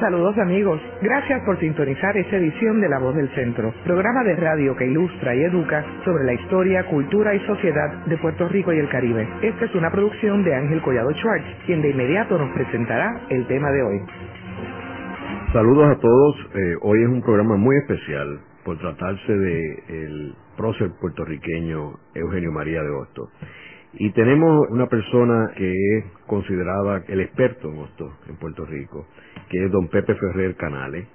Saludos amigos, gracias por sintonizar esta edición de La Voz del Centro, programa de radio que ilustra y educa sobre la historia, cultura y sociedad de Puerto Rico y el Caribe. Esta es una producción de Ángel Collado Schwartz, quien de inmediato nos presentará el tema de hoy. Saludos a todos, hoy es un programa muy especial por tratarse del prócer puertorriqueño Eugenio María de Hostos. Y tenemos una persona que es considerada el experto en Hostos en Puerto Rico, que es don Pepe Ferrer Canales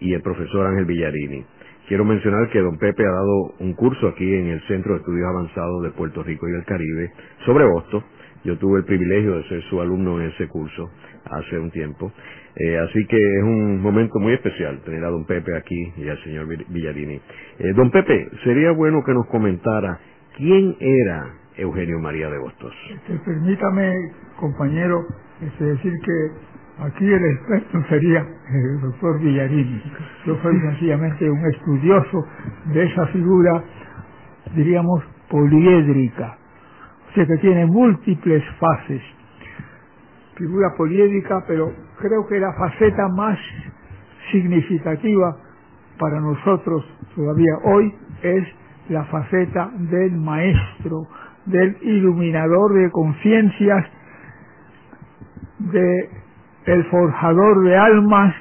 y el profesor Ángel Villarini. Quiero mencionar que don Pepe ha dado un curso aquí en el Centro de Estudios Avanzados de Puerto Rico y del Caribe sobre Hostos. Yo tuve el privilegio de ser su alumno en ese curso hace un tiempo. Así que es un momento muy especial tener a don Pepe aquí y al señor Villarini. Don Pepe, sería bueno que nos comentara quién era Eugenio María de Hostos. Permítame, compañero, decir que aquí el experto sería el doctor Villarini. Yo soy sencillamente un estudioso de esa figura, diríamos, poliédrica. O sea que tiene múltiples fases. Figura poliédrica, pero creo que la faceta más significativa para nosotros todavía hoy es la faceta del maestro, del iluminador de conciencias, del forjador de almas,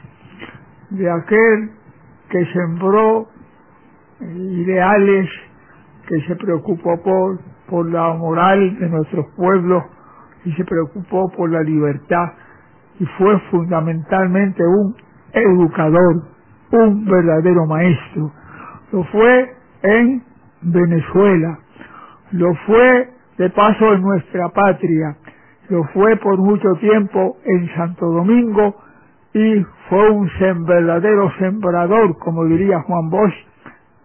de aquel que sembró ideales, que se preocupó por la moral de nuestros pueblos y se preocupó por la libertad, y fue fundamentalmente un educador, un verdadero maestro. Lo fue en Venezuela, lo fue de paso en nuestra patria, lo fue por mucho tiempo en Santo Domingo, y fue un verdadero sembrador, como diría Juan Bosch,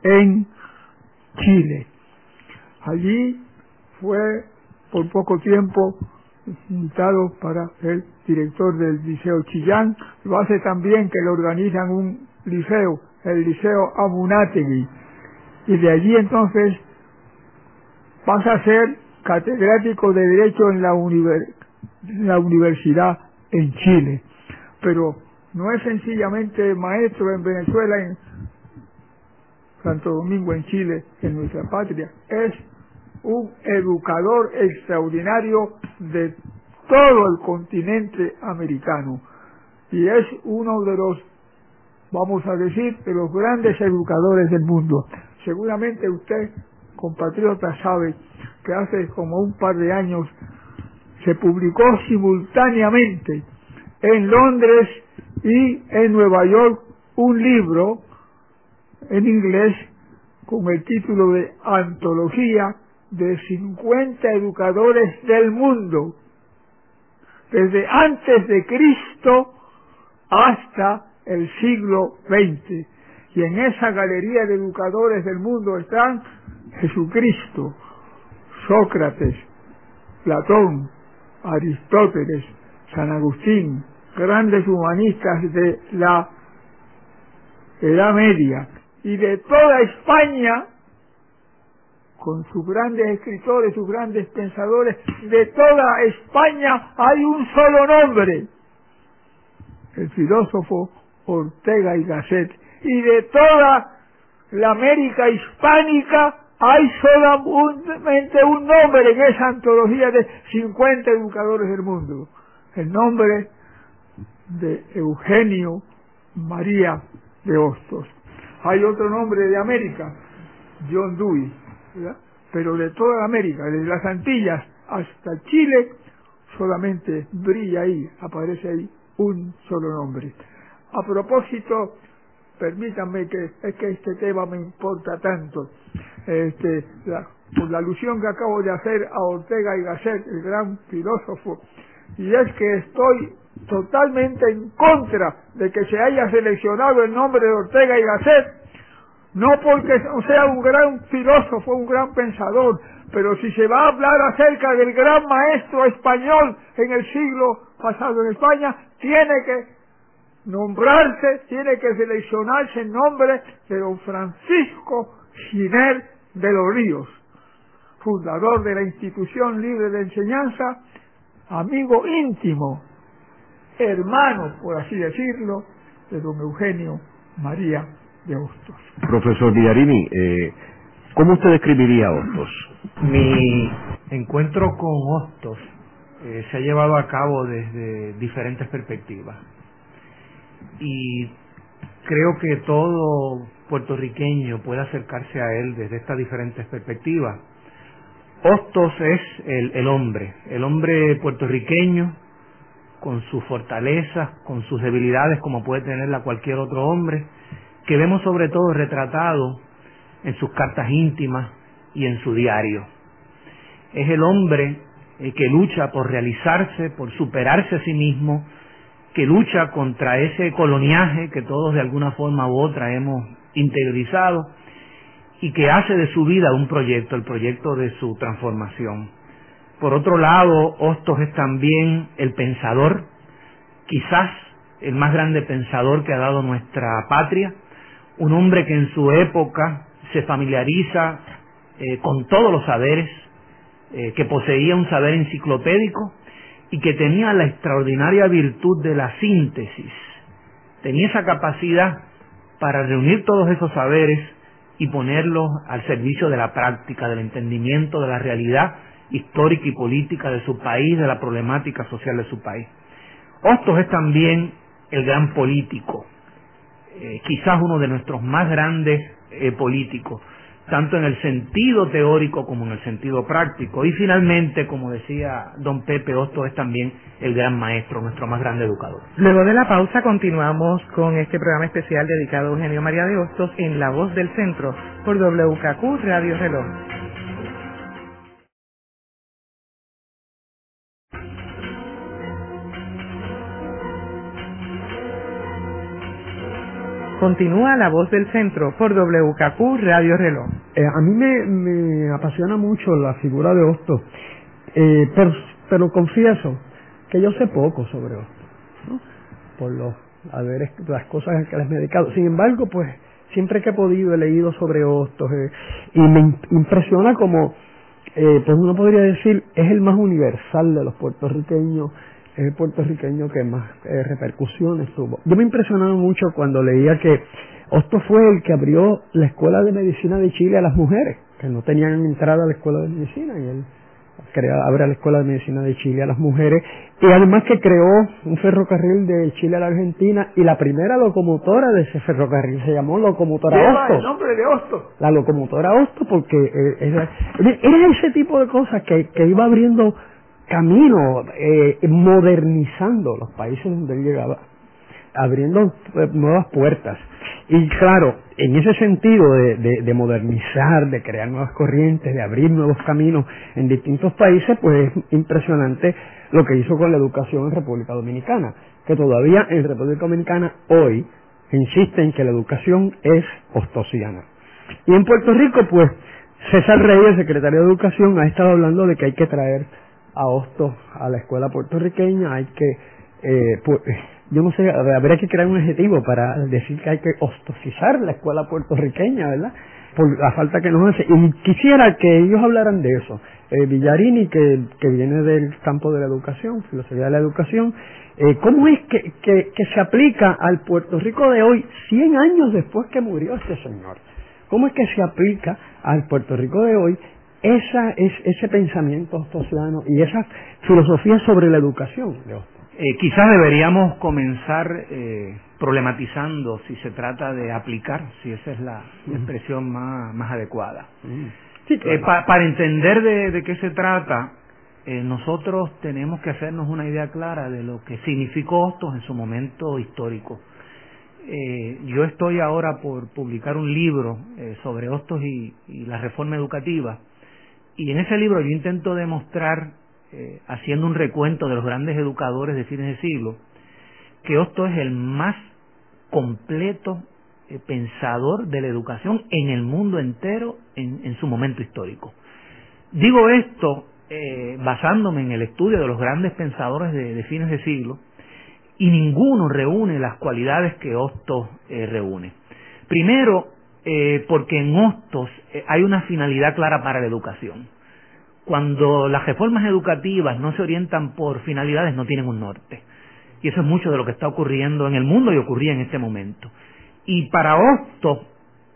en Chile. Allí fue por poco tiempo invitado para ser director del Liceo Chillán. Lo hace también, que le organizan un liceo, el Liceo Amunátegui, y de allí entonces pasa a ser catedrático de Derecho en la universidad en Chile. Pero no es sencillamente maestro en Venezuela, en Santo Domingo, en Chile, en nuestra patria. Es un educador extraordinario de todo el continente americano. Y es uno de los, vamos a decir, de los grandes educadores del mundo. Seguramente usted, compatriota, sabe que hace como un par de años se publicó simultáneamente en Londres y en Nueva York un libro en inglés con el título de Antología de 50 educadores del mundo, desde antes de Cristo hasta el siglo XX. Y en esa galería de educadores del mundo están Jesucristo, Sócrates, Platón, Aristóteles, San Agustín, grandes humanistas de la Edad Media, y de toda España, con sus grandes escritores, sus grandes pensadores, de toda España hay un solo nombre, el filósofo Ortega y Gasset, y de toda la América hispánica hay solamente un nombre en esa antología de 50 educadores del mundo. El nombre de Eugenio María de Hostos. Hay otro nombre de América, John Dewey, ¿verdad? Pero de toda América, desde las Antillas hasta Chile, solamente brilla ahí, aparece ahí un solo nombre. A propósito, permítanme, que este tema me importa tanto, por la alusión que acabo de hacer a Ortega y Gasset, el gran filósofo, y es que estoy totalmente en contra de que se haya seleccionado el nombre de Ortega y Gasset, no porque sea un gran filósofo, un gran pensador, pero si se va a hablar acerca del gran maestro español en el siglo pasado en España, tiene que nombrarse, tiene que seleccionarse el nombre de don Francisco Giner de los Ríos, fundador de la Institución Libre de Enseñanza, amigo íntimo, hermano, por así decirlo, de don Eugenio María de Hostos. Profesor Villarini, ¿cómo usted describiría a Hostos? Mi encuentro con Hostos se ha llevado a cabo desde diferentes perspectivas. Y creo que todo puertorriqueño puede acercarse a él desde estas diferentes perspectivas. Hostos es el hombre puertorriqueño, con sus fortalezas, con sus debilidades, como puede tenerla cualquier otro hombre, que vemos sobre todo retratado en sus cartas íntimas y en su diario. Es el hombre que lucha por realizarse, por superarse a sí mismo, que lucha contra ese coloniaje que todos de alguna forma u otra hemos interiorizado y que hace de su vida un proyecto, el proyecto de su transformación. Por otro lado, Hostos es también el pensador, quizás el más grande pensador que ha dado nuestra patria, un hombre que en su época se familiariza con todos los saberes, que poseía un saber enciclopédico y que tenía la extraordinaria virtud de la síntesis. Tenía esa capacidad para reunir todos esos saberes y ponerlos al servicio de la práctica, del entendimiento, de la realidad histórica y política de su país, de la problemática social de su país. Hostos es también el gran político, quizás uno de nuestros más grandes políticos, tanto en el sentido teórico como en el sentido práctico. Y finalmente, como decía don Pepe, Hostos es también el gran maestro, nuestro más grande educador. Luego de la pausa continuamos con este programa especial dedicado a Eugenio María de Hostos en La Voz del Centro por WKQ Radio Reloj. Continúa La Voz del Centro por WKQ Radio Reloj. A mí me apasiona mucho la figura de Hostos, pero confieso que yo sé poco sobre Hostos, ¿no? Por los haberes, las cosas que les he dedicado. Sin embargo, pues siempre que he podido he leído sobre Hostos y me impresiona como, pues uno podría decir, es el más universal de los puertorriqueños. Es el puertorriqueño que más repercusiones tuvo. Yo me impresionaba mucho cuando leía que Hostos fue el que abrió la Escuela de Medicina de Chile a las mujeres, que no tenían entrada a la Escuela de Medicina, y él abrió la Escuela de Medicina de Chile a las mujeres, y además que creó un ferrocarril de Chile a la Argentina, y la primera locomotora de ese ferrocarril se llamó Locomotora Hostos. El nombre de Hostos. La Locomotora Hostos, porque era ese tipo de cosas que iba abriendo camino, modernizando los países donde él llegaba, abriendo nuevas puertas. Y claro, en ese sentido de modernizar, de crear nuevas corrientes, de abrir nuevos caminos en distintos países, pues es impresionante lo que hizo con la educación en República Dominicana, que todavía en República Dominicana hoy insisten que la educación es hostosiana. Y en Puerto Rico, pues César Reyes, secretario de Educación, ha estado hablando de que hay que traer a Hostos a la escuela puertorriqueña. Hay que, pues, yo no sé, habría que crear un adjetivo para decir que hay que hostosizar la escuela puertorriqueña, ¿verdad? Por la falta que nos hace. Y quisiera que ellos hablaran de eso. Villarini, que viene del campo de la educación, filosofía de la educación, ¿cómo es que se aplica al Puerto Rico de hoy, 100 años después que murió este señor? ¿Cómo es que se aplica al Puerto Rico de hoy ese pensamiento hostosiano y esa filosofía sobre la educación de Hostos? Quizás deberíamos comenzar problematizando si se trata de aplicar, si esa es la expresión más adecuada. Sí, claro. Para entender de qué se trata, nosotros tenemos que hacernos una idea clara de lo que significó Hostos en su momento histórico. Yo estoy ahora por publicar un libro sobre Hostos y la reforma educativa. Y en ese libro yo intento demostrar, haciendo un recuento de los grandes educadores de fines de siglo, que Hostos es el más completo pensador de la educación en el mundo entero en su momento histórico. Digo esto basándome en el estudio de los grandes pensadores de fines de siglo, y ninguno reúne las cualidades que Hostos reúne. Primero, porque en Hostos hay una finalidad clara para la educación. Cuando las reformas educativas no se orientan por finalidades, no tienen un norte. Y eso es mucho de lo que está ocurriendo en el mundo y ocurría en este momento. Y para Hostos,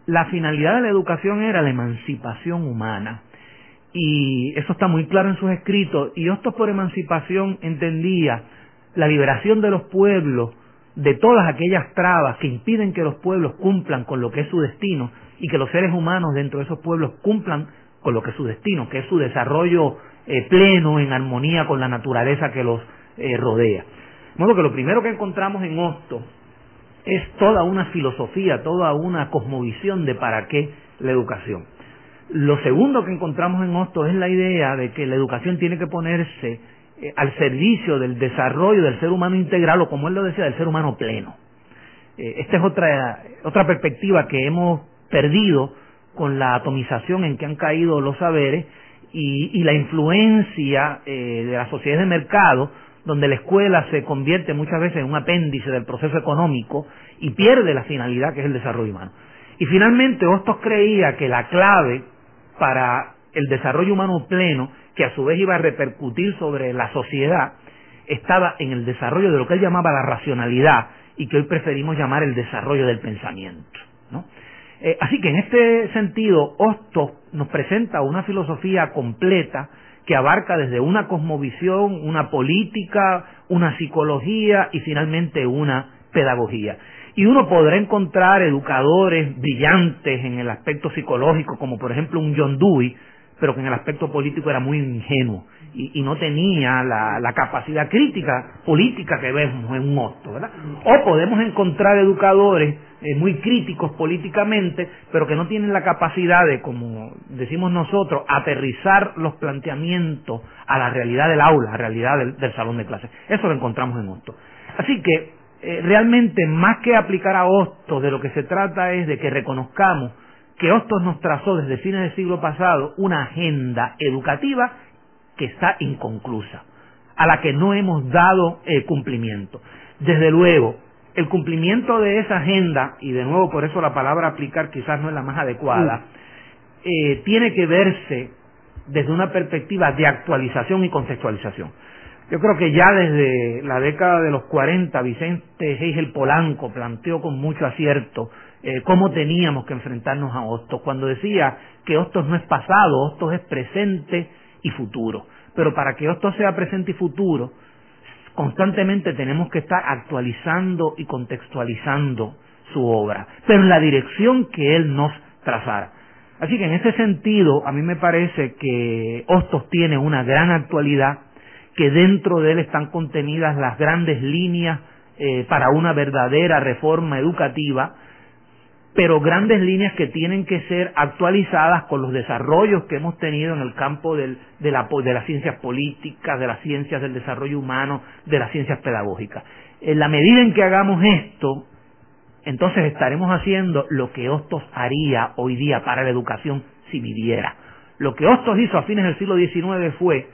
la finalidad de la educación era la emancipación humana. Y eso está muy claro en sus escritos. Y Hostos por emancipación entendía la liberación de los pueblos de todas aquellas trabas que impiden que los pueblos cumplan con lo que es su destino y que los seres humanos dentro de esos pueblos cumplan con lo que es su destino, que es su desarrollo pleno, en armonía con la naturaleza que los rodea. De modo que lo primero que encontramos en Hostos es toda una filosofía, toda una cosmovisión de para qué la educación. Lo segundo que encontramos en Hostos es la idea de que la educación tiene que ponerse al servicio del desarrollo del ser humano integral, o como él lo decía, del ser humano pleno. Esta es otra perspectiva que hemos perdido con la atomización en que han caído los saberes y la influencia de las sociedades de mercado, donde la escuela se convierte muchas veces en un apéndice del proceso económico y pierde la finalidad que es el desarrollo humano. Y finalmente Hostos creía que la clave para el desarrollo humano pleno, que a su vez iba a repercutir sobre la sociedad, estaba en el desarrollo de lo que él llamaba la racionalidad y que hoy preferimos llamar el desarrollo del pensamiento, ¿no? Así que en este sentido Hostos nos presenta una filosofía completa que abarca desde una cosmovisión, una política, una psicología y finalmente una pedagogía. Y uno podrá encontrar educadores brillantes en el aspecto psicológico, como por ejemplo un John Dewey, pero que en el aspecto político era muy ingenuo y no tenía la capacidad crítica política que vemos en un Hostos, ¿verdad? O podemos encontrar educadores muy críticos políticamente, pero que no tienen la capacidad de, como decimos nosotros, aterrizar los planteamientos a la realidad del aula, a la realidad del salón de clases. Eso lo encontramos en Hostos. Así que realmente, más que aplicar a Hostos, de lo que se trata es de que reconozcamos que Hostos nos trazó desde fines del siglo pasado una agenda educativa que está inconclusa, a la que no hemos dado cumplimiento. Desde luego, el cumplimiento de esa agenda, y de nuevo por eso la palabra aplicar quizás no es la más adecuada, tiene que verse desde una perspectiva de actualización y contextualización. Yo creo que ya desde la década de los 40, Vicente Hegel Polanco planteó con mucho acierto cómo teníamos que enfrentarnos a Hostos, cuando decía que Hostos no es pasado, Hostos es presente y futuro. Pero para que Hostos sea presente y futuro, constantemente tenemos que estar actualizando y contextualizando su obra, pero en la dirección que él nos trazara. Así que en ese sentido, a mí me parece que Hostos tiene una gran actualidad, que dentro de él están contenidas las grandes líneas para una verdadera reforma educativa, pero grandes líneas que tienen que ser actualizadas con los desarrollos que hemos tenido en el campo de las ciencias políticas, de las ciencias del desarrollo humano, de las ciencias pedagógicas. En la medida en que hagamos esto, entonces estaremos haciendo lo que Hostos haría hoy día para la educación si viviera. Lo que Hostos hizo a fines del siglo XIX fue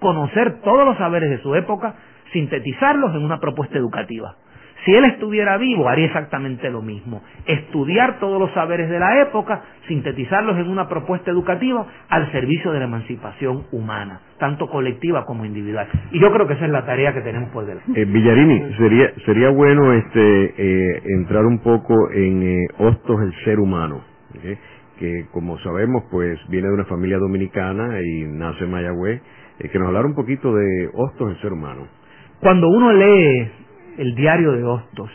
conocer todos los saberes de su época, sintetizarlos en una propuesta educativa. Si él estuviera vivo, haría exactamente lo mismo. Estudiar todos los saberes de la época, sintetizarlos en una propuesta educativa al servicio de la emancipación humana, tanto colectiva como individual. Y yo creo que esa es la tarea que tenemos por delante. Villarini, sería bueno entrar un poco en Hostos, el ser humano, ¿okay? Que como sabemos, pues viene de una familia dominicana y nace en Mayagüez. Que nos hablara un poquito de Hostos, el ser humano. Cuando uno lee el diario de Hostos,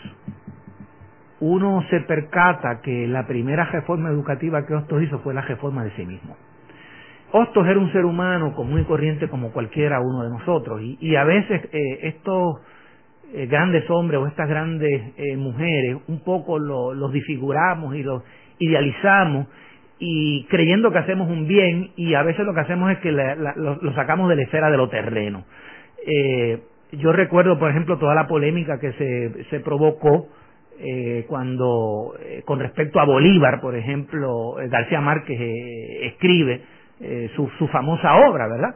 uno se percata que la primera reforma educativa que Hostos hizo fue la reforma de sí mismo. Hostos era un ser humano común y corriente como cualquiera uno de nosotros, y a veces estos grandes hombres o estas grandes mujeres un poco los desfiguramos y los idealizamos, y creyendo que hacemos un bien, y a veces lo que hacemos es que lo sacamos de la esfera de lo terreno. Yo recuerdo, por ejemplo, toda la polémica que se provocó cuando, con respecto a Bolívar, por ejemplo, García Márquez escribe su famosa obra, ¿verdad?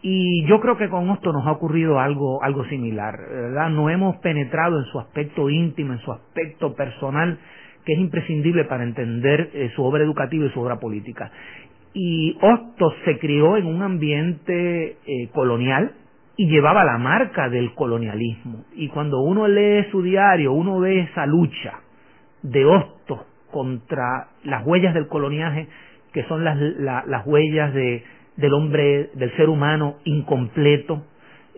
Y yo creo que con Hostos nos ha ocurrido algo similar, ¿verdad? No hemos penetrado en su aspecto íntimo, en su aspecto personal, que es imprescindible para entender su obra educativa y su obra política. Y Hostos se crió en un ambiente colonial, y llevaba la marca del colonialismo. Y cuando uno lee su diario, uno ve esa lucha de Hostos contra las huellas del coloniaje, que son las huellas del hombre, del ser humano incompleto,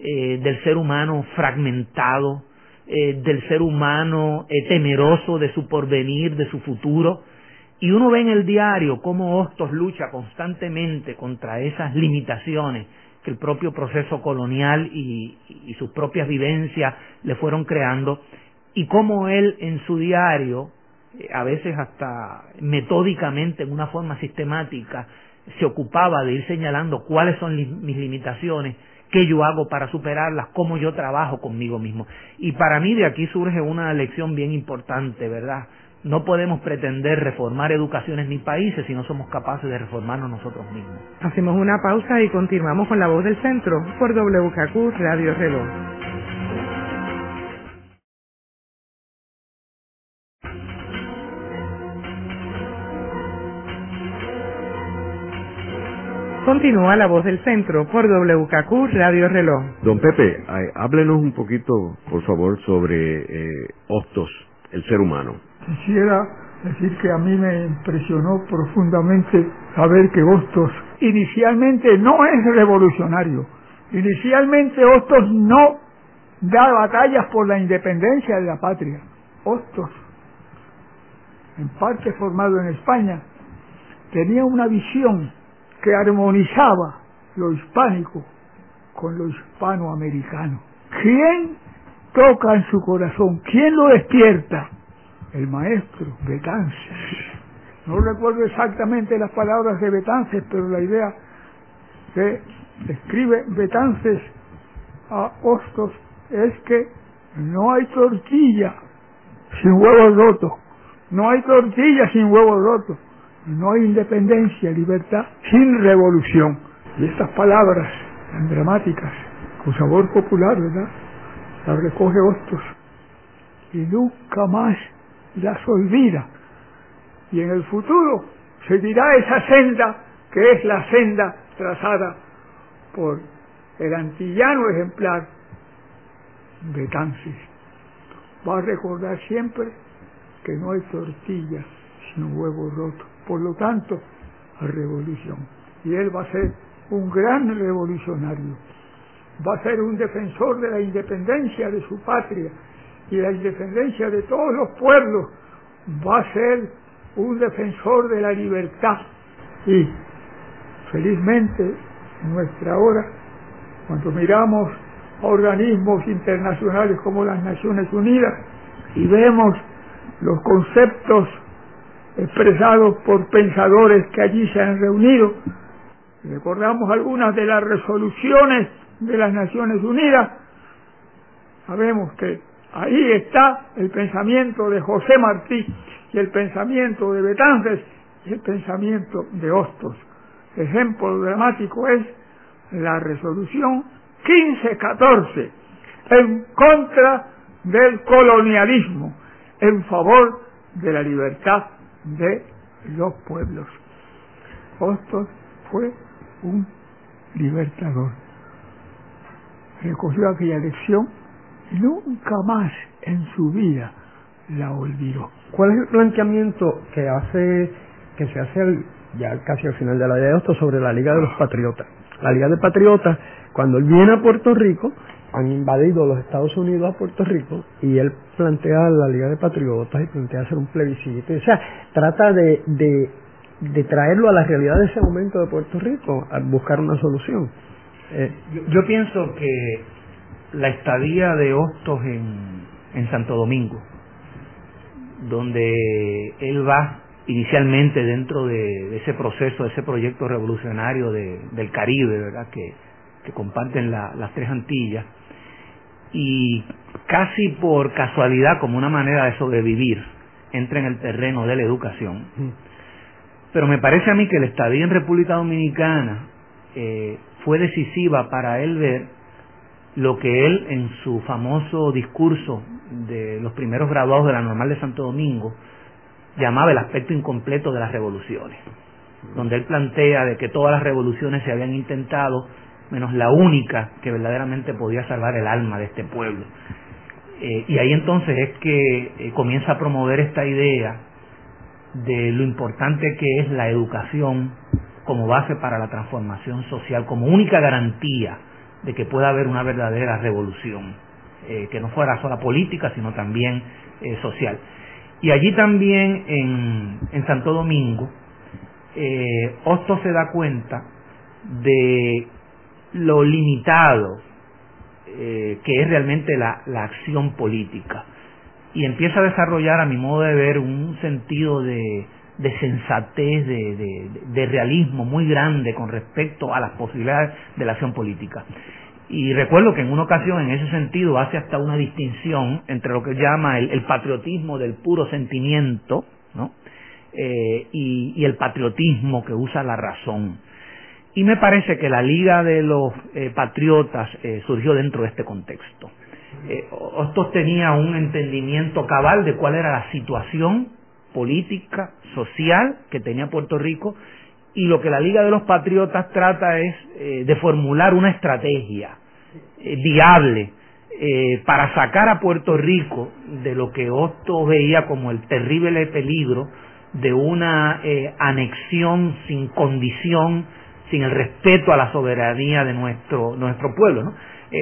del ser humano fragmentado, del ser humano temeroso de su porvenir, de su futuro. Y uno ve en el diario cómo Hostos lucha constantemente contra esas limitaciones que el propio proceso colonial y sus propias vivencias le fueron creando, y cómo él en su diario, a veces hasta metódicamente, en una forma sistemática, se ocupaba de ir señalando cuáles son mis limitaciones, qué yo hago para superarlas, cómo yo trabajo conmigo mismo. Y para mí de aquí surge una lección bien importante, ¿verdad? No podemos pretender reformar educaciones ni países si no somos capaces de reformarnos nosotros mismos. Hacemos una pausa y continuamos con La Voz del Centro por WKQ Radio Reloj. Continúa La Voz del Centro por WKQ Radio Reloj. Don Pepe, háblenos un poquito, por favor, sobre Hostos, el ser humano. Quisiera decir que a mí me impresionó profundamente saber que Hostos inicialmente no es revolucionario. Inicialmente Hostos no da batallas por la independencia de la patria. Hostos, en parte formado en España, tenía una visión que armonizaba lo hispánico con lo hispanoamericano. ¿Quién toca en su corazón? ¿Quién lo despierta? El maestro Betances. No recuerdo exactamente las palabras de Betances, pero la idea que escribe Betances a Hostos es que no hay tortilla sin huevos rotos, no hay tortilla sin huevos rotos, no hay independencia, libertad sin revolución. Y estas palabras tan dramáticas, con sabor popular, ¿verdad?, las recoge Hostos y nunca más las olvida, y en el futuro seguirá esa senda que es la senda trazada por el antillano ejemplar Betances. Va a recordar siempre que no hay tortilla sin huevo roto, por lo tanto revolución, y él va a ser un gran revolucionario, va a ser un defensor de la independencia de su patria y la independencia de todos los pueblos, va a ser un defensor de la libertad. Y felizmente en nuestra hora, cuando miramos a organismos internacionales como las Naciones Unidas y vemos los conceptos expresados por pensadores que allí se han reunido, recordamos algunas de las resoluciones de las Naciones Unidas, sabemos que ahí está el pensamiento de José Martí, y el pensamiento de Betances, y el pensamiento de Hostos. Ejemplo dramático es la resolución 1514, en contra del colonialismo, en favor de la libertad de los pueblos. Hostos fue un libertador. Recogió aquella lección y nunca más en su vida la olvidó. ¿Cuál es el planteamiento que se hace ya casi al final de la vida de Hostos sobre la Liga de los Patriotas? La Liga de Patriotas, cuando él viene a Puerto Rico, han invadido los Estados Unidos a Puerto Rico, y él plantea la Liga de Patriotas y plantea hacer un plebiscito. O sea, trata de traerlo a la realidad de ese momento de Puerto Rico, a buscar una solución. Yo pienso que la estadía de Hostos en Santo Domingo, donde él va inicialmente dentro de ese proceso, de ese proyecto revolucionario del Caribe, ¿verdad?, que comparten las tres Antillas, y casi por casualidad, como una manera de sobrevivir, entra en el terreno de la educación. Pero me parece a mí que la estadía en República Dominicana fue decisiva para él ver lo que él, en su famoso discurso de los primeros graduados de la Normal de Santo Domingo, llamaba el aspecto incompleto de las revoluciones, donde él plantea de que todas las revoluciones se habían intentado menos la única que verdaderamente podía salvar el alma de este pueblo. Y ahí entonces es que comienza a promover esta idea de lo importante que es la educación como base para la transformación social, como única garantía de que pueda haber una verdadera revolución, que no fuera solo política, sino también social. Y allí también, en Santo Domingo, Hostos se da cuenta de lo limitado que es realmente la acción política, y empieza a desarrollar, a mi modo de ver, un sentido de sensatez, de realismo muy grande con respecto a las posibilidades de la acción política. Y recuerdo que en una ocasión, en ese sentido, hace hasta una distinción entre lo que llama el patriotismo del puro sentimiento, ¿no?, y el patriotismo que usa la razón. Y me parece que la Liga de los Patriotas surgió dentro de este contexto. Hostos tenía un entendimiento cabal de cuál era la situación política, social que tenía Puerto Rico, y lo que la Liga de los Patriotas trata es de formular una estrategia viable para sacar a Puerto Rico de lo que Hostos veía como el terrible peligro de una anexión sin condición, sin el respeto a la soberanía de nuestro pueblo, ¿no?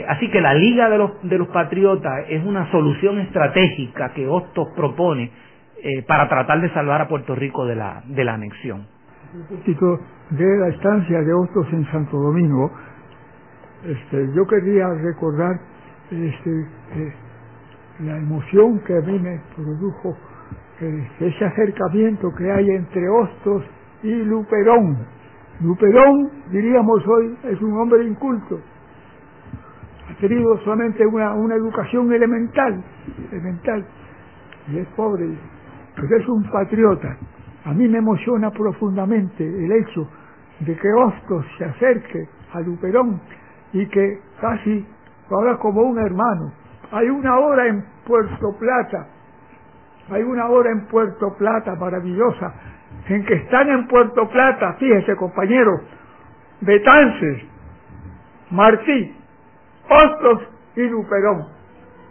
Así que la Liga de los Patriotas es una solución estratégica que Hostos propone para tratar de salvar a Puerto Rico de la anexión. De la estancia de Hostos en Santo Domingo, yo quería recordar la emoción que a mí me produjo ese acercamiento que hay entre Hostos y Luperón. Luperón, diríamos hoy, es un hombre inculto, ha tenido solamente una educación elemental, y es pobre, pero es un patriota. A mí me emociona profundamente el hecho de que Hostos se acerque a Luperón y que casi ahora como un hermano. Hay una hora en Puerto Plata maravillosa, en que están en Puerto Plata, fíjese compañero, Betances, Martí, Hostos y Luperón,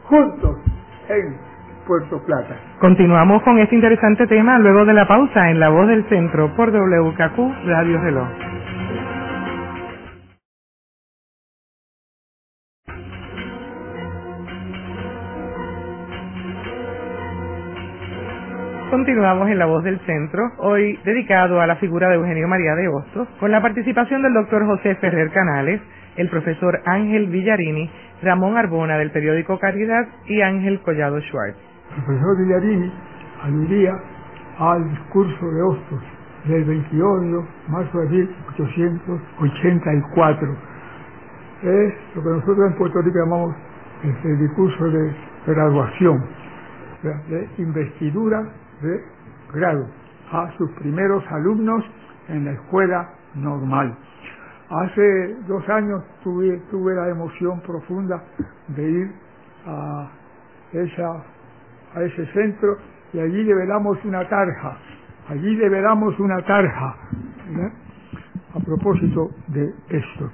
juntos en Puerto Plata. Continuamos con este interesante tema luego de la pausa en La Voz del Centro por WKQ Radio Reloj. Continuamos en La Voz del Centro, hoy dedicado a la figura de Eugenio María de Hostos, con la participación del doctor José Ferrer Canales, el profesor Ángel Villarini, Ramón Arbona del periódico Caridad y Ángel Collado Schwartz. El profesor Villarini aludía al discurso de Hostos del 28 de marzo de 1884. Es lo que nosotros en Puerto Rico llamamos el discurso de graduación, de investidura de grado a sus primeros alumnos en la escuela normal. Hace 2 años tuve la emoción profunda de ir a ese centro, y allí develamos una tarja, ¿verdad? A propósito de esto.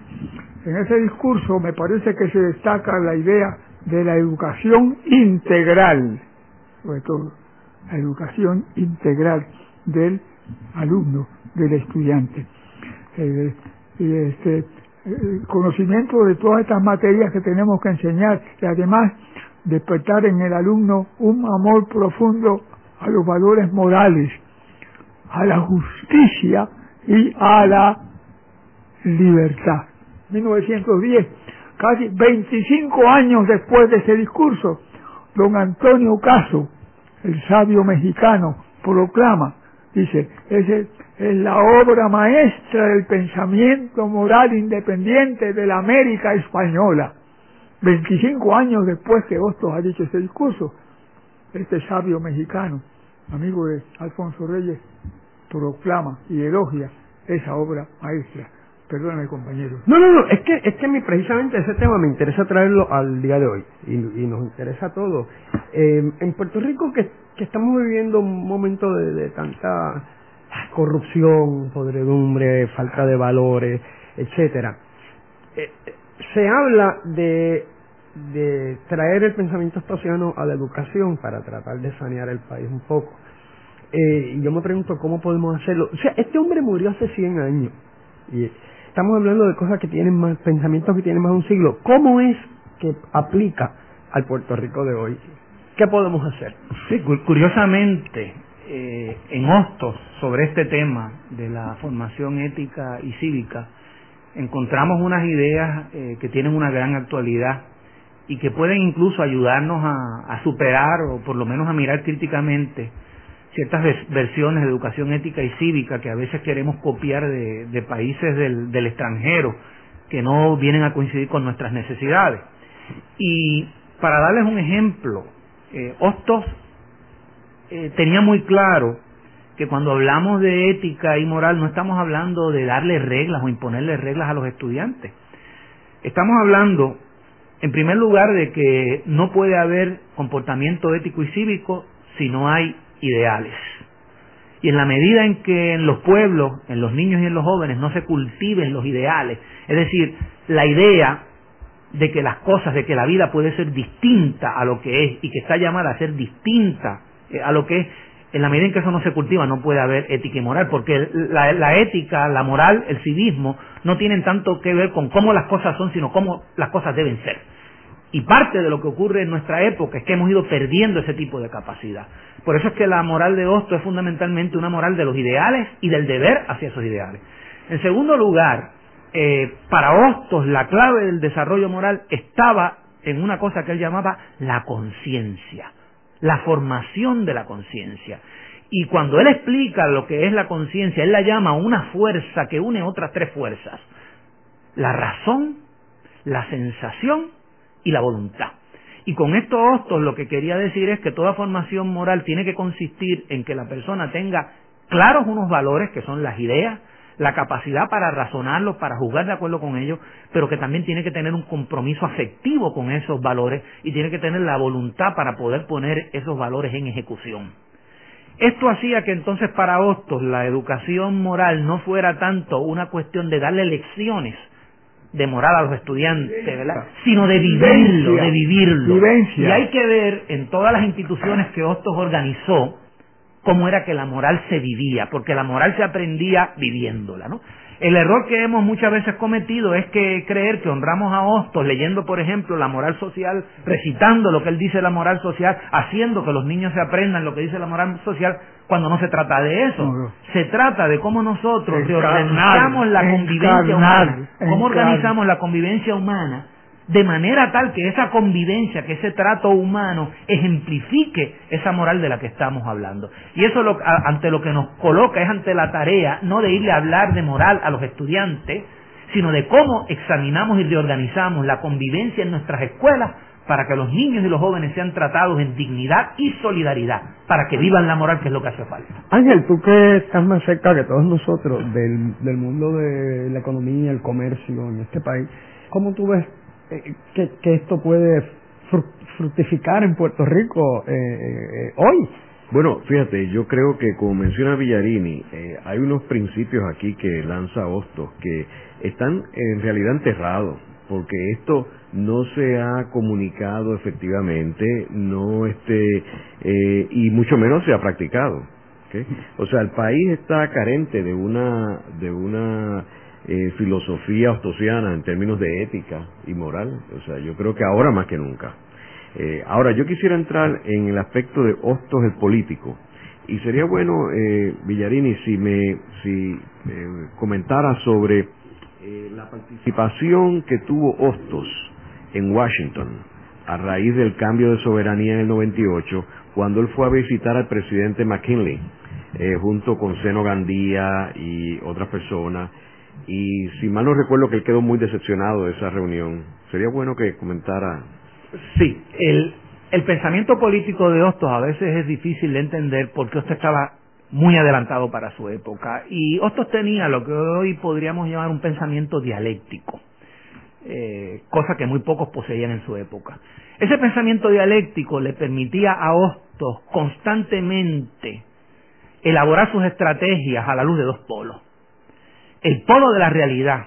En ese discurso me parece que se destaca la idea de la educación integral, sobre todo la educación integral del alumno, del estudiante, el conocimiento de todas estas materias que tenemos que enseñar, y además despertar en el alumno un amor profundo a los valores morales, a la justicia y a la libertad. 1910, casi 25 años después de ese discurso, don Antonio Caso, el sabio mexicano, proclama, dice, es la obra maestra del pensamiento moral independiente de la América española. 25 años después que Hostos ha dicho ese discurso, este sabio mexicano, amigo de Alfonso Reyes, proclama y elogia esa obra maestra. Perdóname, compañero. No, es que precisamente ese tema me interesa traerlo al día de hoy, y nos interesa a todos. En Puerto Rico, que estamos viviendo un momento de tanta corrupción, podredumbre, falta de valores, etcétera, se habla de traer el pensamiento astosiano a la educación para tratar de sanear el país un poco. Y yo me pregunto cómo podemos hacerlo. O sea, este hombre murió hace 100 años. Y estamos hablando de cosas que tienen más, pensamientos que tienen más de un siglo. ¿Cómo es que aplica al Puerto Rico de hoy? ¿Qué podemos hacer? Sí, curiosamente, en Hostos, sobre este tema de la formación ética y cívica, encontramos unas ideas que tienen una gran actualidad y que pueden incluso ayudarnos a superar o por lo menos a mirar críticamente ciertas versiones de educación ética y cívica que a veces queremos copiar de países del extranjero que no vienen a coincidir con nuestras necesidades. Y para darles un ejemplo, Hostos tenía muy claro que cuando hablamos de ética y moral no estamos hablando de darle reglas o imponerle reglas a los estudiantes. Estamos hablando, en primer lugar, de que no puede haber comportamiento ético y cívico si no hay ideales. Y en la medida en que en los pueblos, en los niños y en los jóvenes, no se cultiven los ideales, es decir, la idea de que las cosas, de que la vida puede ser distinta a lo que es y que está llamada a ser distinta a lo que es, en la medida en que eso no se cultiva no puede haber ética y moral, porque la ética, la moral, el civismo no tienen tanto que ver con cómo las cosas son, sino cómo las cosas deben ser. Y parte de lo que ocurre en nuestra época es que hemos ido perdiendo ese tipo de capacidad. Por eso es que la moral de Hostos es fundamentalmente una moral de los ideales y del deber hacia esos ideales. En segundo lugar, para Hostos la clave del desarrollo moral estaba en una cosa que él llamaba la conciencia, la formación de la conciencia. Y cuando él explica lo que es la conciencia, él la llama una fuerza que une otras tres fuerzas: la razón, la sensación y la voluntad. Y con esto Hostos lo que quería decir es que toda formación moral tiene que consistir en que la persona tenga claros unos valores que son las ideas, la capacidad para razonarlos, para juzgar de acuerdo con ellos, pero que también tiene que tener un compromiso afectivo con esos valores y tiene que tener la voluntad para poder poner esos valores en ejecución. Esto hacía que entonces para Hostos la educación moral no fuera tanto una cuestión de darle lecciones de moral a los estudiantes, ¿verdad?, sino de vivirlo, de vivirlo. Vivencia. Y hay que ver en todas las instituciones que Hostos organizó cómo era que la moral se vivía, porque la moral se aprendía viviéndola, ¿no? El error que hemos muchas veces cometido es que creer que honramos a Hostos leyendo, por ejemplo, la moral social, recitando lo que él dice de la moral social, haciendo que los niños se aprendan lo que dice la moral social, cuando no se trata de eso. No. Se trata de cómo nosotros reorganizamos la convivencia humana, cómo organizamos la convivencia humana de manera tal que esa convivencia, que ese trato humano ejemplifique esa moral de la que estamos hablando. Y eso ante lo que nos coloca es ante la tarea no de irle a hablar de moral a los estudiantes, sino de cómo examinamos y reorganizamos la convivencia en nuestras escuelas para que los niños y los jóvenes sean tratados en dignidad y solidaridad, para que vivan la moral, que es lo que hace falta. Ángel, tú que estás más cerca que todos nosotros del mundo de la economía, el comercio en este país, ¿cómo tú ves que esto puede fructificar en Puerto Rico hoy? Bueno, fíjate, yo creo que, como menciona Villarini, hay unos principios aquí que lanza Hostos que están en realidad enterrados, porque esto no se ha comunicado efectivamente, y mucho menos se ha practicado, ¿okay? O sea, el país está carente de una filosofía hostosiana en términos de ética y moral. O sea, yo creo que ahora más que nunca. Ahora, yo quisiera entrar en el aspecto de Hostos el político, y sería bueno, Villarini, si comentara sobre la participación que tuvo Hostos en Washington a raíz del cambio de soberanía en el 98, cuando él fue a visitar al presidente McKinley, junto con Seno Gandía y otras personas. Y si mal no recuerdo, que él quedó muy decepcionado de esa reunión. Sería bueno que comentara. Sí, el pensamiento político de Hostos a veces es difícil de entender, porque Hostos estaba muy adelantado para su época, y Hostos tenía lo que hoy podríamos llamar un pensamiento dialéctico, cosa que muy pocos poseían en su época. Ese pensamiento dialéctico le permitía a Hostos constantemente elaborar sus estrategias a la luz de dos polos: el polo de la realidad,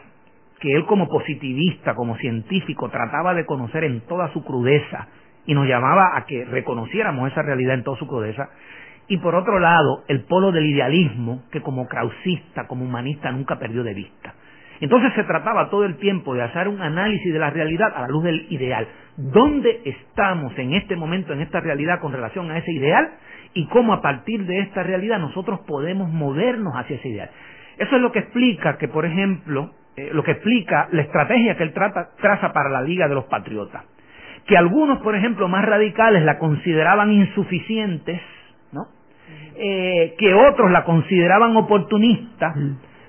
que él como positivista, como científico, trataba de conocer en toda su crudeza y nos llamaba a que reconociéramos esa realidad en toda su crudeza. Y por otro lado, el polo del idealismo, que como krausista, como humanista, nunca perdió de vista. Entonces se trataba todo el tiempo de hacer un análisis de la realidad a la luz del ideal. ¿Dónde estamos en este momento, en esta realidad, con relación a ese ideal? Y cómo a partir de esta realidad nosotros podemos movernos hacia ese ideal. Eso es lo que explica que, por ejemplo, lo que explica la estrategia que él traza para la Liga de los Patriotas. Que algunos, por ejemplo, más radicales la consideraban insuficientes, ¿no? Que otros la consideraban oportunista.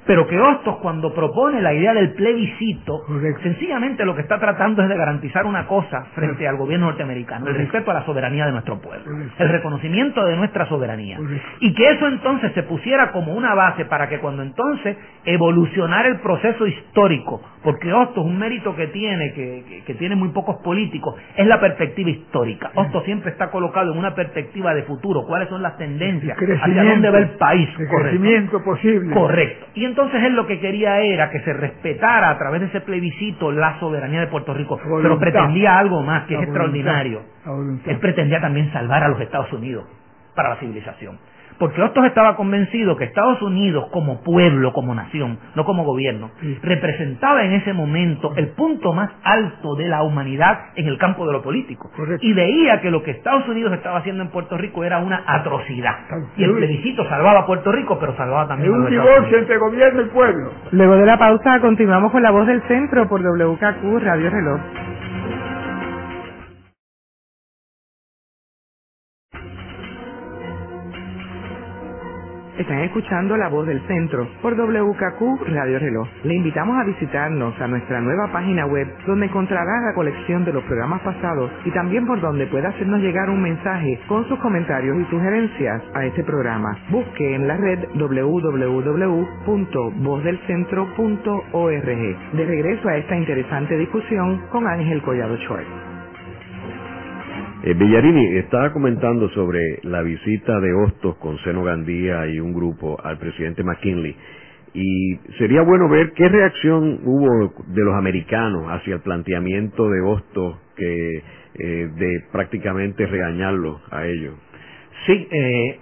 Pero que Hostos, cuando propone la idea del plebiscito, sencillamente lo que está tratando es de garantizar una cosa frente al gobierno norteamericano, el respeto a la soberanía de nuestro pueblo, el reconocimiento de nuestra soberanía, y que eso entonces se pusiera como una base para que cuando entonces evolucionara el proceso histórico, porque Hostos, un mérito que tiene, que tiene muy pocos políticos, es la perspectiva histórica. Hostos siempre está colocado en una perspectiva de futuro, cuáles son las tendencias, hacia dónde va el país, el crecimiento posible. Correcto. Y entonces él lo que quería era que se respetara a través de ese plebiscito la soberanía de Puerto Rico, voluntad, pero pretendía algo más que es extraordinario. Él pretendía también salvar a los Estados Unidos para la civilización. Porque Hostos estaba convencido que Estados Unidos como pueblo, como nación, no como gobierno, representaba en ese momento el punto más alto de la humanidad en el campo de lo político. Correcto. Y veía que lo que Estados Unidos estaba haciendo en Puerto Rico era una atrocidad. Y el plebiscito salvaba a Puerto Rico, pero salvaba también a los Estados Unidos. Un divorcio entre gobierno y pueblo. Luego de la pausa continuamos con La Voz del Centro por WKQ Radio Reloj. Están escuchando La Voz del Centro por WKQ Radio Reloj. Le invitamos a visitarnos a nuestra nueva página web, donde encontrará la colección de los programas pasados y también por donde puede hacernos llegar un mensaje con sus comentarios y sugerencias a este programa. Busque en la red www.vozdelcentro.org. De regreso a esta interesante discusión con Ángel Collado Schwartz. Villarini estaba comentando sobre la visita de Hostos con Seno Gandía y un grupo al presidente McKinley, y sería bueno ver qué reacción hubo de los americanos hacia el planteamiento de Hostos de prácticamente regañarlos a ellos. Sí,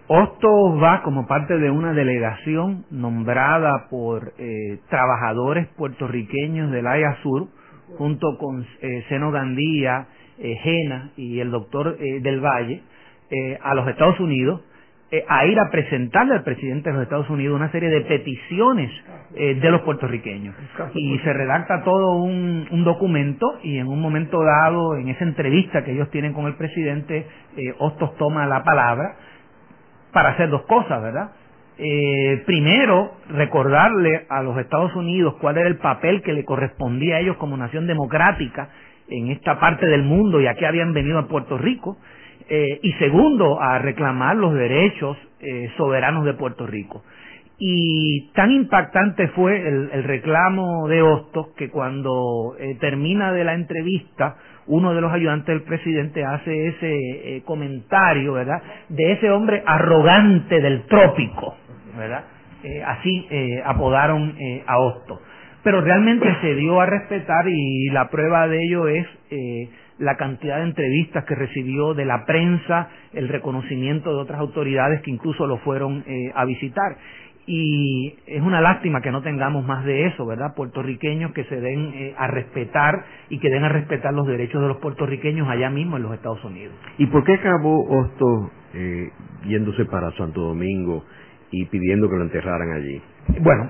Hostos va como parte de una delegación nombrada por trabajadores puertorriqueños del área sur, junto con Seno Gandía, Jena y el doctor del Valle, a los Estados Unidos, a ir a presentarle al presidente de los Estados Unidos una serie de peticiones de los puertorriqueños. Y se redacta todo un documento, y en un momento dado, en esa entrevista que ellos tienen con el presidente, Hostos toma la palabra para hacer dos cosas, ¿verdad? Primero, recordarle a los Estados Unidos cuál era el papel que le correspondía a ellos como nación democrática en esta parte del mundo, y aquí habían venido a Puerto Rico, y segundo, a reclamar los derechos soberanos de Puerto Rico. Y tan impactante fue el reclamo de Hostos que cuando termina de la entrevista, uno de los ayudantes del presidente hace ese comentario, ¿verdad?, de ese hombre arrogante del trópico, ¿verdad? Así apodaron a Hostos. Pero realmente se dio a respetar, y la prueba de ello es la cantidad de entrevistas que recibió de la prensa, el reconocimiento de otras autoridades que incluso lo fueron a visitar. Y es una lástima que no tengamos más de eso, ¿verdad? Puertorriqueños que se den a respetar y que den a respetar los derechos de los puertorriqueños allá mismo en los Estados Unidos. ¿Y por qué acabó Hostos yéndose para Santo Domingo y pidiendo que lo enterraran allí? Bueno,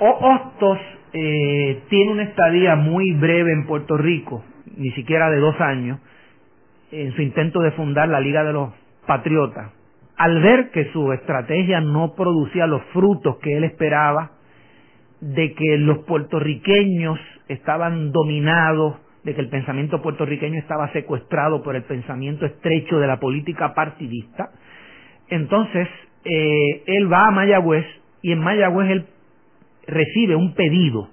Hostos tiene una estadía muy breve en Puerto Rico, ni siquiera de 2 años, en su intento de fundar la Liga de los Patriotas. Al ver que su estrategia no producía los frutos que él esperaba, de que los puertorriqueños estaban dominados, de que el pensamiento puertorriqueño estaba secuestrado por el pensamiento estrecho de la política partidista, entonces él va a Mayagüez, y en Mayagüez él recibe un pedido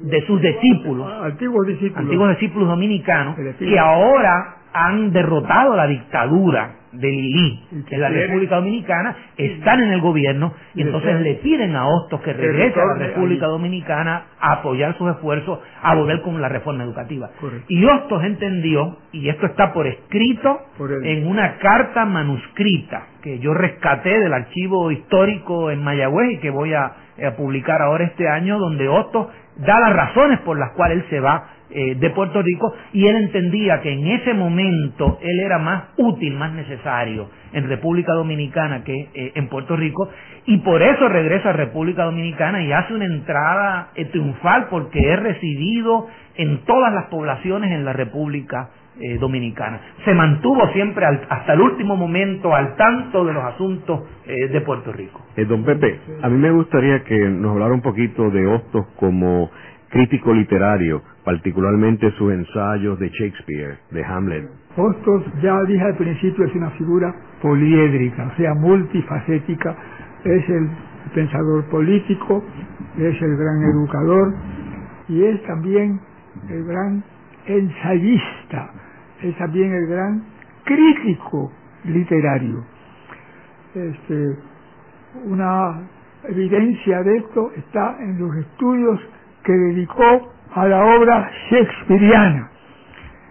de sus discípulos, antiguos discípulos dominicanos, que ahora han derrotado la dictadura de Lili en la República Dominicana, están en el gobierno y entonces le piden a Hostos que regrese a la República Dominicana a apoyar sus esfuerzos a volver con la reforma educativa. Correcto. Y Hostos entendió, y esto está por escrito en una carta manuscrita que yo rescaté del archivo histórico en Mayagüez y que voy a publicar ahora este año, donde Hostos da las razones por las cuales él se va de Puerto Rico, y él entendía que en ese momento él era más útil, más necesario en República Dominicana que en Puerto Rico, y por eso regresa a República Dominicana y hace una entrada triunfal, porque es recibido en todas las poblaciones en la República Dominicana. Se mantuvo siempre hasta el último momento al tanto de los asuntos de Puerto Rico. Don Pepe, a mí me gustaría que nos hablara un poquito de Hostos como crítico literario, particularmente sus ensayos de Shakespeare, de Hamlet. Hostos, ya dije al principio, es una figura poliédrica, o sea, multifacética. Es el pensador político, es el gran educador y es también el gran ensayista, es también el gran crítico literario. Una evidencia de esto está en los estudios que dedicó a la obra shakespeariana.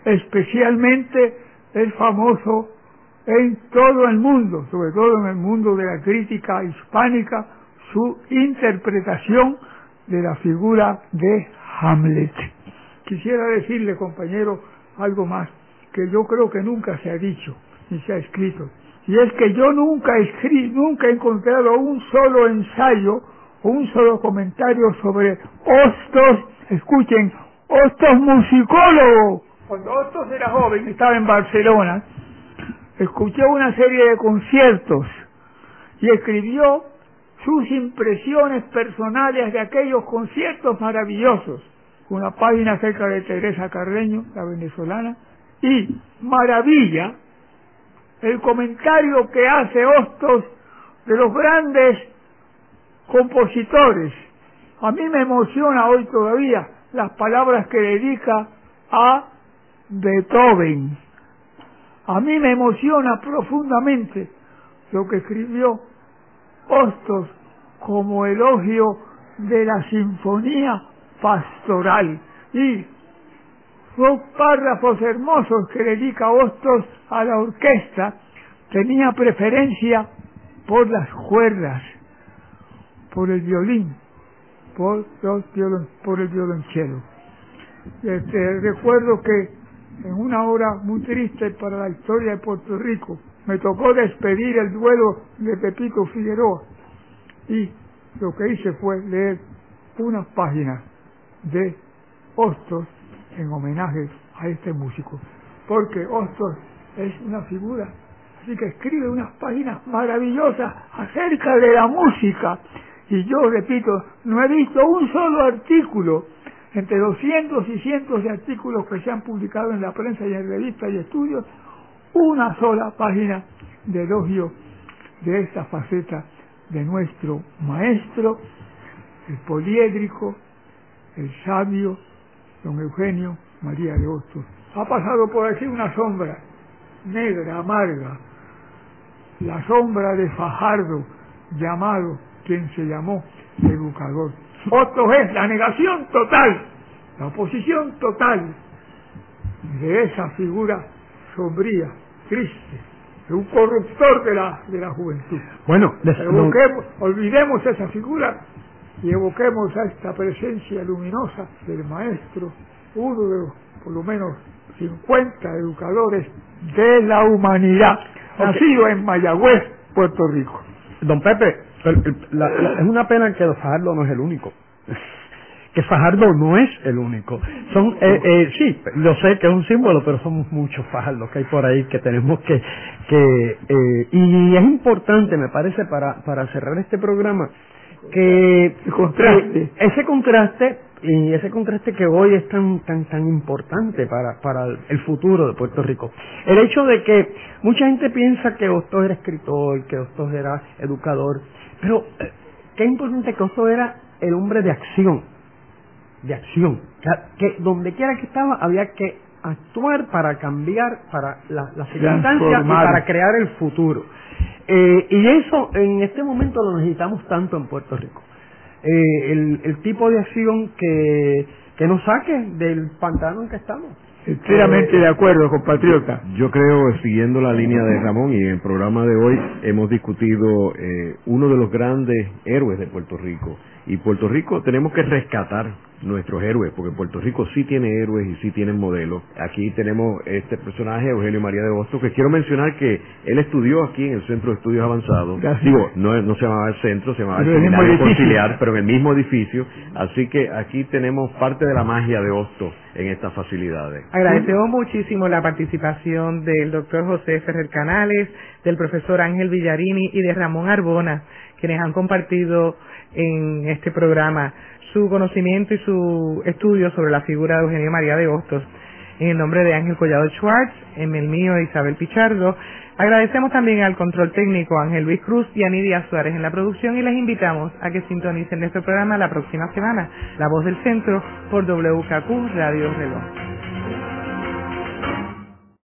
Especialmente es famoso en todo el mundo, sobre todo en el mundo de la crítica hispánica, su interpretación de la figura de Hamlet. Quisiera decirle, compañero, algo más que yo creo que nunca se ha dicho ni se ha escrito, y es que yo nunca he encontrado un solo ensayo, un solo comentario sobre Hostos, escuchen, Hostos musicólogo. Cuando Hostos era joven, estaba en Barcelona, escuchó una serie de conciertos y escribió sus impresiones personales de aquellos conciertos maravillosos. Una página acerca de Teresa Carreño, la venezolana, y maravilla el comentario que hace Hostos de los grandes compositores. A mí me emociona hoy todavía las palabras que dedica a Beethoven. A mí me emociona profundamente lo que escribió Hostos como elogio de la sinfonía pastoral y los párrafos hermosos que dedica Hostos a la orquesta. Tenía preferencia por las cuerdas, por el violín, por el violonchelo. Recuerdo que en una hora muy triste para la historia de Puerto Rico me tocó despedir el duelo de Pepito Figueroa, y lo que hice fue leer unas páginas de Hostos en homenaje a este músico, porque Hostos es una figura, así que escribe unas páginas maravillosas acerca de la música. Y yo repito, no he visto un solo artículo, entre 200 y cientos de artículos que se han publicado en la prensa y en revistas y estudios, una sola página de elogio de esta faceta de nuestro maestro, el poliédrico, el sabio, don Eugenio María de Hostos. Ha pasado por aquí una sombra negra, amarga, la sombra de Fajardo, llamado, quien se llamó educador. Hostos es la negación total, la oposición total de esa figura sombría, triste, de un corruptor de la juventud. Bueno, olvidemos esa figura y evoquemos a esta presencia luminosa del maestro, uno de los, por lo menos, 50 educadores de la humanidad, nacido en Mayagüez, Puerto Rico. Don Pepe, es una pena que Fajardo no es el único. Que Fajardo no es el único. Son, sí, yo sé que es un símbolo, pero somos muchos Fajardos que hay por ahí que tenemos que y es importante, me parece, para cerrar este programa, ese contraste que hoy es tan importante para el futuro de Puerto Rico. El hecho de que mucha gente piensa que Hostos era escritor, que Hostos era educador, pero qué importante que Hostos era el hombre de acción. Que donde quiera que estaba había que actuar para cambiar para las circunstancias y para crear el futuro. Y eso en este momento lo necesitamos tanto en Puerto Rico. El tipo de acción que nos saque del pantano en que estamos. Enteramente de acuerdo, compatriota. Yo creo, siguiendo la línea de Ramón, y en el programa de hoy hemos discutido uno de los grandes héroes de Puerto Rico. Y Puerto Rico tenemos que rescatar nuestros héroes, porque Puerto Rico sí tiene héroes y sí tiene modelos. Aquí tenemos este personaje, Eugenio María de Hostos, que quiero mencionar que él estudió aquí en el Centro de Estudios Avanzados. Gracias. Digo, no se llamaba el centro, se llamaba el Seminario Conciliar, pero en el mismo edificio. Así que aquí tenemos parte de la magia de Hostos en estas facilidades. Agradecemos muchísimo la participación del doctor José Ferrer Canales, del profesor Ángel Villarini y de Ramón Arbona, quienes han compartido en este programa su conocimiento y su estudio sobre la figura de Eugenio María de Hostos. En el nombre de Ángel Collado Schwartz, en el mío Isabel Pichardo, agradecemos también al control técnico Ángel Luis Cruz y a Nidia Suárez en la producción, y les invitamos a que sintonicen nuestro programa la próxima semana, La Voz del Centro, por WKQ Radio Reloj.